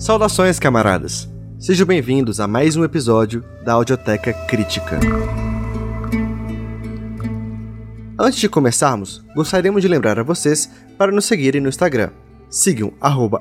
Saudações, camaradas! Sejam bem-vindos a mais um episódio da Audioteca Crítica. Antes de começarmos, gostaríamos de lembrar a vocês para nos seguirem no Instagram. Sigam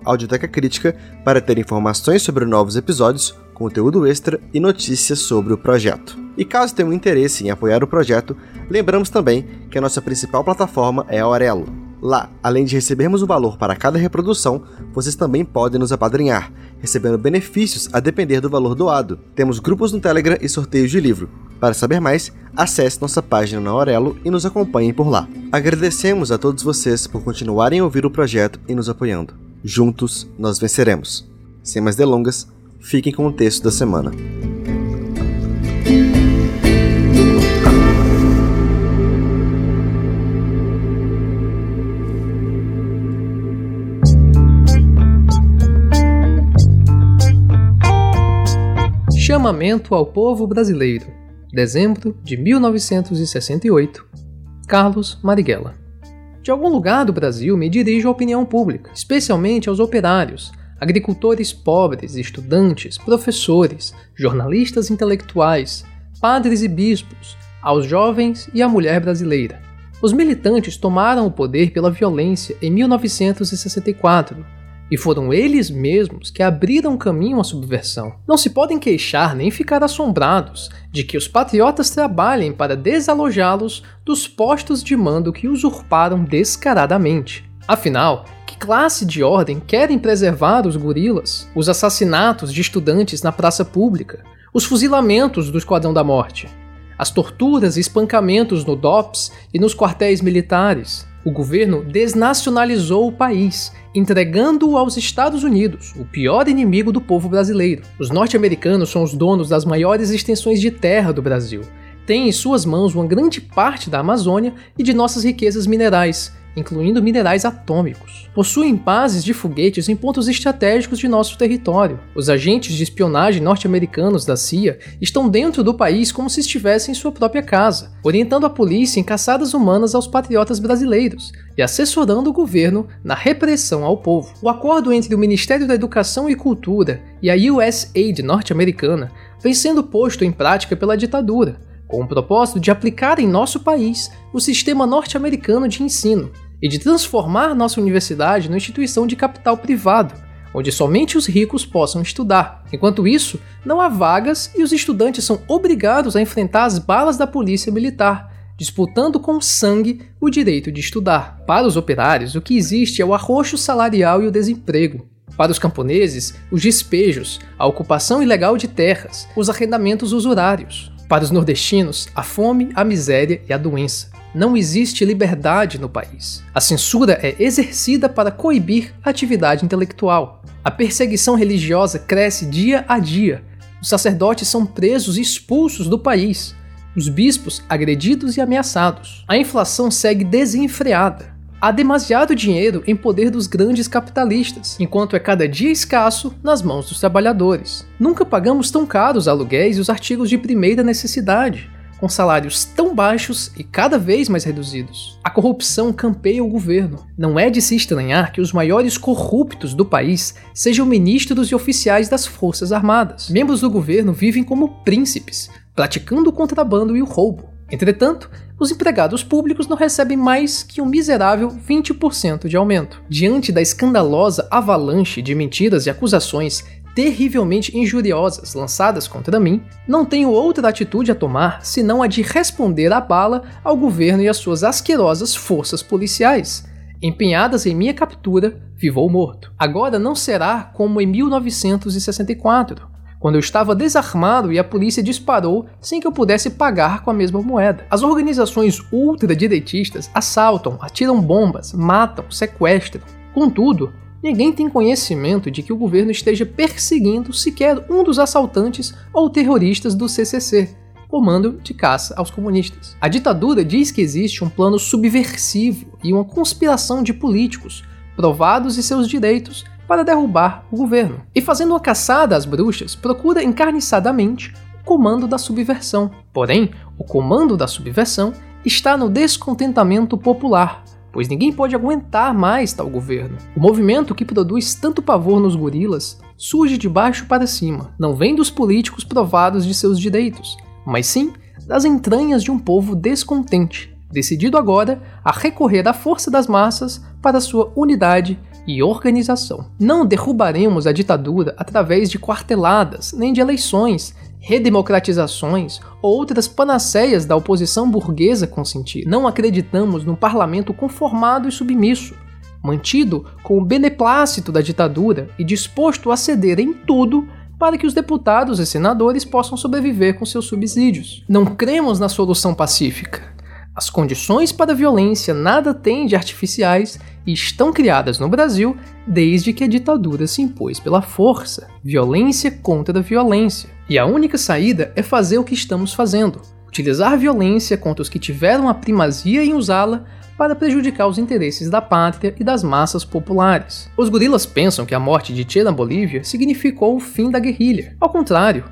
@AudiotecaCrítica para ter informações sobre novos episódios, conteúdo extra e notícias sobre o projeto. E caso tenham interesse em apoiar o projeto, lembramos também que a nossa principal plataforma é a Orelo. Lá, além de recebermos um valor para cada reprodução, vocês também podem nos apadrinhar, recebendo benefícios a depender do valor doado. Temos grupos no Telegram e sorteios de livro. Para saber mais, acesse nossa página na Orelo e nos acompanhem por lá. Agradecemos a todos vocês por continuarem a ouvir o projeto e nos apoiando. Juntos, nós venceremos. Sem mais delongas, fiquem com o texto da semana. Chamamento ao povo brasileiro, dezembro de 1968, Carlos Marighella. De algum lugar do Brasil me dirijo à opinião pública, especialmente aos operários, agricultores pobres, estudantes, professores, jornalistas intelectuais, padres e bispos, aos jovens e à mulher brasileira. Os militantes tomaram o poder pela violência em 1964, e foram eles mesmos que abriram caminho à subversão. Não se podem queixar nem ficar assombrados de que os patriotas trabalhem para desalojá-los dos postos de mando que usurparam descaradamente. Afinal, que classe de ordem querem preservar os gorilas, os assassinatos de estudantes na praça pública, os fuzilamentos do Esquadrão da Morte, as torturas e espancamentos no DOPS e nos quartéis militares? O governo desnacionalizou o país, entregando-o aos Estados Unidos, o pior inimigo do povo brasileiro. Os norte-americanos são os donos das maiores extensões de terra do Brasil. Têm em suas mãos uma grande parte da Amazônia e de nossas riquezas minerais, incluindo minerais atômicos. Possuem bases de foguetes em pontos estratégicos de nosso território. Os agentes de espionagem norte-americanos da CIA estão dentro do país como se estivessem em sua própria casa, orientando a polícia em caçadas humanas aos patriotas brasileiros e assessorando o governo na repressão ao povo. O acordo entre o Ministério da Educação e Cultura e a USAID norte-americana vem sendo posto em prática pela ditadura, com o propósito de aplicar em nosso país o sistema norte-americano de ensino e de transformar nossa universidade numa instituição de capital privado, onde somente os ricos possam estudar. Enquanto isso, não há vagas e os estudantes são obrigados a enfrentar as balas da polícia militar, disputando com sangue o direito de estudar. Para os operários, o que existe é o arroxo salarial e o desemprego. Para os camponeses, os despejos, a ocupação ilegal de terras, os arrendamentos usurários. Para os nordestinos, a fome, a miséria e a doença. Não existe liberdade no país. A censura é exercida para coibir a atividade intelectual. A perseguição religiosa cresce dia a dia. Os sacerdotes são presos e expulsos do país. Os bispos agredidos e ameaçados. A inflação segue desenfreada. Há demasiado dinheiro em poder dos grandes capitalistas, enquanto é cada dia escasso nas mãos dos trabalhadores. Nunca pagamos tão caros os aluguéis e os artigos de primeira necessidade, com salários tão baixos e cada vez mais reduzidos. A corrupção campeia o governo. Não é de se estranhar que os maiores corruptos do país sejam ministros e oficiais das Forças Armadas. Membros do governo vivem como príncipes, praticando o contrabando e o roubo. Entretanto, os empregados públicos não recebem mais que um miserável 20% de aumento. Diante da escandalosa avalanche de mentiras e acusações terrivelmente injuriosas lançadas contra mim, não tenho outra atitude a tomar senão a de responder à bala ao governo e às suas asquerosas forças policiais, empenhadas em minha captura, vivo ou morto. Agora não será como em 1964. Quando eu estava desarmado e a polícia disparou sem que eu pudesse pagar com a mesma moeda. As organizações ultradireitistas assaltam, atiram bombas, matam, sequestram. Contudo, ninguém tem conhecimento de que o governo esteja perseguindo sequer um dos assaltantes ou terroristas do CCC, Comando de Caça aos Comunistas. A ditadura diz que existe um plano subversivo e uma conspiração de políticos, provados e seus direitos, para derrubar o governo. E fazendo uma caçada às bruxas, procura encarniçadamente o comando da subversão. Porém, o comando da subversão está no descontentamento popular, pois ninguém pode aguentar mais tal governo. O movimento que produz tanto pavor nos gorilas surge de baixo para cima, não vem dos políticos provados de seus direitos, mas sim das entranhas de um povo descontente, decidido agora a recorrer à força das massas para sua unidade e organização. Não derrubaremos a ditadura através de quarteladas, nem de eleições, redemocratizações ou outras panaceias da oposição burguesa consentir. Não acreditamos num parlamento conformado e submisso, mantido com o beneplácito da ditadura e disposto a ceder em tudo para que os deputados e senadores possam sobreviver com seus subsídios. Não cremos na solução pacífica. As condições para a violência nada têm de artificiais e estão criadas no Brasil desde que a ditadura se impôs pela força. Violência contra a violência. E a única saída é fazer o que estamos fazendo. Utilizar violência contra os que tiveram a primazia em usá-la para prejudicar os interesses da pátria e das massas populares. Os gorilas pensam que a morte de Che na Bolívia significou o fim da guerrilha. Ao contrário,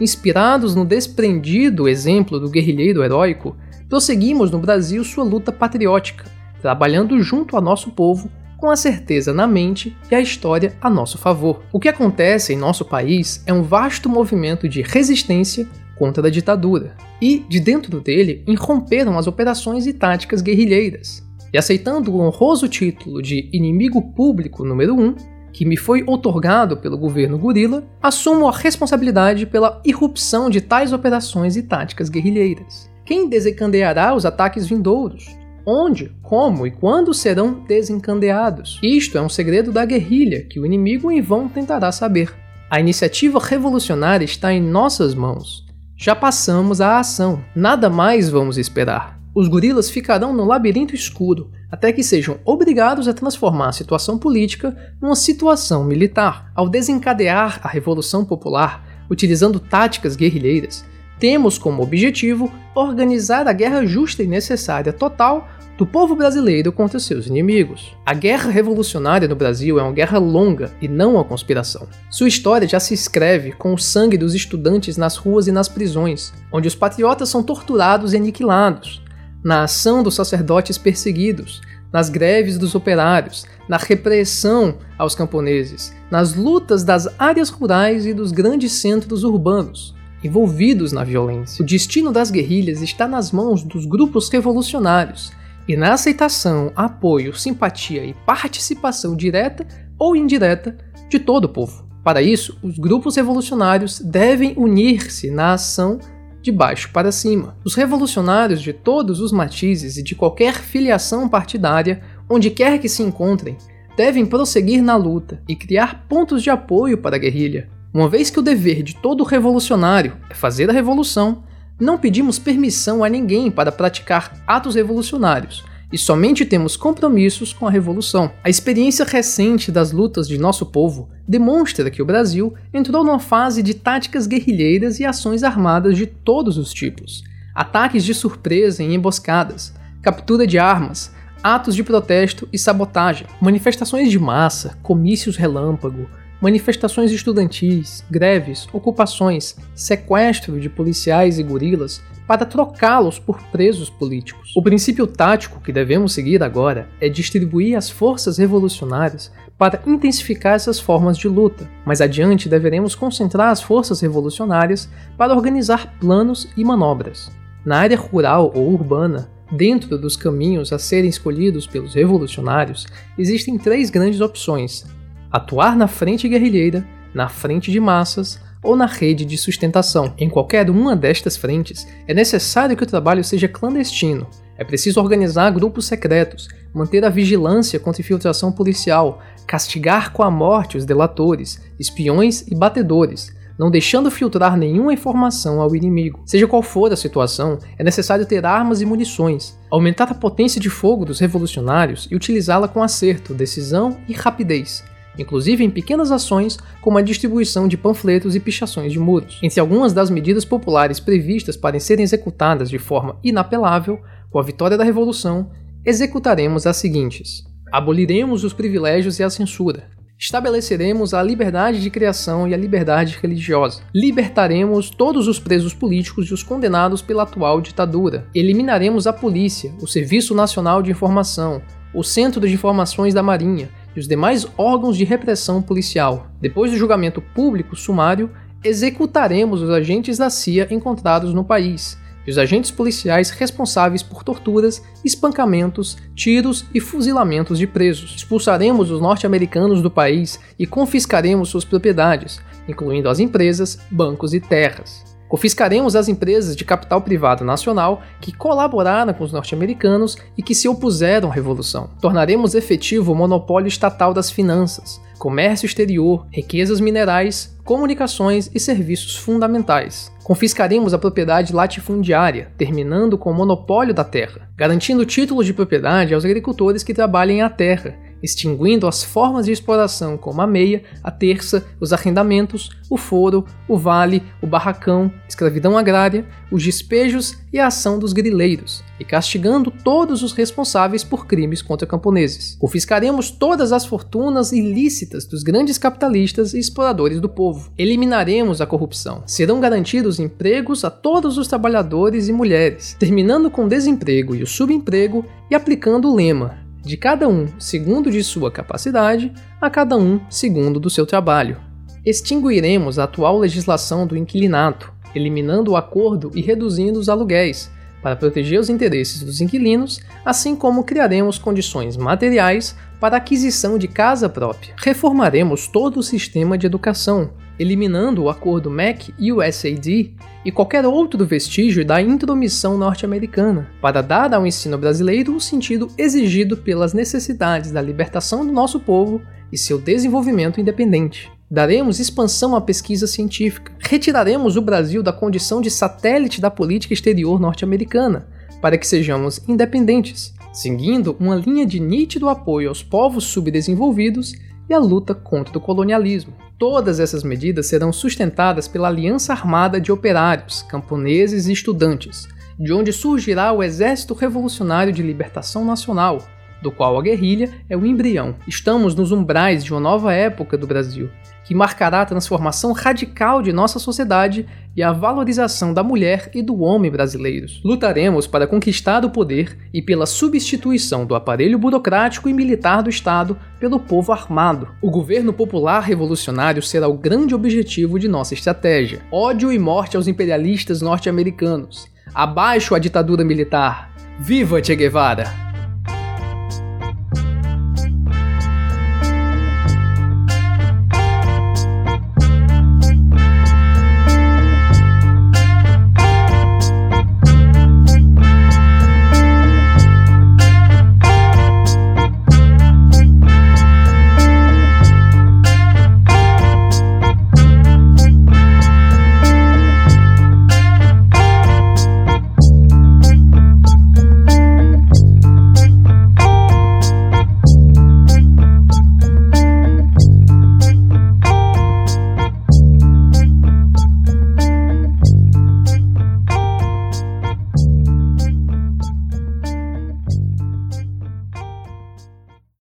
inspirados no desprendido exemplo do guerrilheiro heróico, prosseguimos no Brasil sua luta patriótica, trabalhando junto a nosso povo, com a certeza na mente e a história a nosso favor. O que acontece em nosso país é um vasto movimento de resistência contra a ditadura, e, de dentro dele, irromperam as operações e táticas guerrilheiras, e aceitando o honroso título de inimigo público número 1, que me foi outorgado pelo governo gorila, assumo a responsabilidade pela irrupção de tais operações e táticas guerrilheiras. Quem desencadeará os ataques vindouros? Onde, como e quando serão desencadeados? Isto é um segredo da guerrilha que o inimigo em vão tentará saber. A iniciativa revolucionária está em nossas mãos. Já passamos à ação. Nada mais vamos esperar. Os gorilas ficarão no labirinto escuro até que sejam obrigados a transformar a situação política numa situação militar. Ao desencadear a Revolução Popular, utilizando táticas guerrilheiras, temos como objetivo organizar a guerra justa e necessária total do povo brasileiro contra seus inimigos. A guerra revolucionária no Brasil é uma guerra longa e não uma conspiração. Sua história já se escreve com o sangue dos estudantes nas ruas e nas prisões, onde os patriotas são torturados e aniquilados, na ação dos sacerdotes perseguidos, nas greves dos operários, na repressão aos camponeses, nas lutas das áreas rurais e dos grandes centros urbanos, envolvidos na violência. O destino das guerrilhas está nas mãos dos grupos revolucionários, e na aceitação, apoio, simpatia e participação direta ou indireta de todo o povo. Para isso, os grupos revolucionários devem unir-se na ação de baixo para cima. Os revolucionários de todos os matizes e de qualquer filiação partidária, onde quer que se encontrem, devem prosseguir na luta e criar pontos de apoio para a guerrilha. Uma vez que o dever de todo revolucionário é fazer a revolução, não pedimos permissão a ninguém para praticar atos revolucionários e somente temos compromissos com a revolução. A experiência recente das lutas de nosso povo demonstra que o Brasil entrou numa fase de táticas guerrilheiras e ações armadas de todos os tipos. Ataques de surpresa em emboscadas, captura de armas, atos de protesto e sabotagem, manifestações de massa, comícios relâmpago, manifestações estudantis, greves, ocupações, sequestro de policiais e gorilas para trocá-los por presos políticos. O princípio tático que devemos seguir agora é distribuir as forças revolucionárias para intensificar essas formas de luta. Mais adiante deveremos concentrar as forças revolucionárias para organizar planos e manobras. Na área rural ou urbana, dentro dos caminhos a serem escolhidos pelos revolucionários, existem 3 grandes opções: atuar na frente guerrilheira, na frente de massas ou na rede de sustentação. Em qualquer uma destas frentes, é necessário que o trabalho seja clandestino. É preciso organizar grupos secretos, manter a vigilância contra infiltração policial, castigar com a morte os delatores, espiões e batedores, não deixando filtrar nenhuma informação ao inimigo. Seja qual for a situação, é necessário ter armas e munições, aumentar a potência de fogo dos revolucionários e utilizá-la com acerto, decisão e rapidez, inclusive em pequenas ações como a distribuição de panfletos e pichações de muros. Entre algumas das medidas populares previstas para serem executadas de forma inapelável, com a vitória da Revolução, executaremos as seguintes: aboliremos os privilégios e a censura, estabeleceremos a liberdade de criação e a liberdade religiosa, libertaremos todos os presos políticos e os condenados pela atual ditadura, eliminaremos a polícia, o Serviço Nacional de Informação, o Centro de Informações da Marinha e os demais órgãos de repressão policial. Depois do julgamento público sumário, executaremos os agentes da CIA encontrados no país, e os agentes policiais responsáveis por torturas, espancamentos, tiros e fuzilamentos de presos. Expulsaremos os norte-americanos do país e confiscaremos suas propriedades, incluindo as empresas, bancos e terras. Confiscaremos as empresas de capital privado nacional que colaboraram com os norte-americanos e que se opuseram à Revolução. Tornaremos efetivo o monopólio estatal das finanças, comércio exterior, riquezas minerais, comunicações e serviços fundamentais. Confiscaremos a propriedade latifundiária, terminando com o monopólio da terra, garantindo títulos de propriedade aos agricultores que trabalhem a terra, extinguindo as formas de exploração como a meia, a terça, os arrendamentos, o foro, o vale, o barracão, escravidão agrária, os despejos e a ação dos grileiros, e castigando todos os responsáveis por crimes contra camponeses. Confiscaremos todas as fortunas ilícitas dos grandes capitalistas e exploradores do povo. Eliminaremos a corrupção. Serão garantidos empregos a todos os trabalhadores e mulheres, terminando com o desemprego e o subemprego e aplicando o lema: de cada um segundo de sua capacidade, a cada um segundo do seu trabalho. Extinguiremos a atual legislação do inquilinato, eliminando o acordo e reduzindo os aluguéis, para proteger os interesses dos inquilinos, assim como criaremos condições materiais para a aquisição de casa própria. Reformaremos todo o sistema de educação, eliminando o acordo MEC-USAID e qualquer outro vestígio da intromissão norte-americana, para dar ao ensino brasileiro o sentido exigido pelas necessidades da libertação do nosso povo e seu desenvolvimento independente. Daremos expansão à pesquisa científica. Retiraremos o Brasil da condição de satélite da política exterior norte-americana, para que sejamos independentes, seguindo uma linha de nítido apoio aos povos subdesenvolvidos e a luta contra o colonialismo. Todas essas medidas serão sustentadas pela Aliança Armada de Operários, Camponeses e Estudantes, de onde surgirá o Exército Revolucionário de Libertação Nacional, do qual a guerrilha é o embrião. Estamos nos umbrais de uma nova época do Brasil, que marcará a transformação radical de nossa sociedade e a valorização da mulher e do homem brasileiros. Lutaremos para conquistar o poder e pela substituição do aparelho burocrático e militar do Estado pelo povo armado. O governo popular revolucionário será o grande objetivo de nossa estratégia. Ódio e morte aos imperialistas norte-americanos. Abaixo a ditadura militar. Viva Che Guevara!